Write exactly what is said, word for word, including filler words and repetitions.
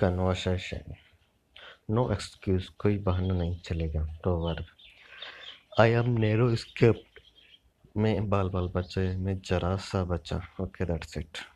Conversation, no excuse, कोई बहाना नहीं चलेगा। Proverb I am narrow escaped में बाल बाल बचे, मैं जरा सा बचा। Okay that's it.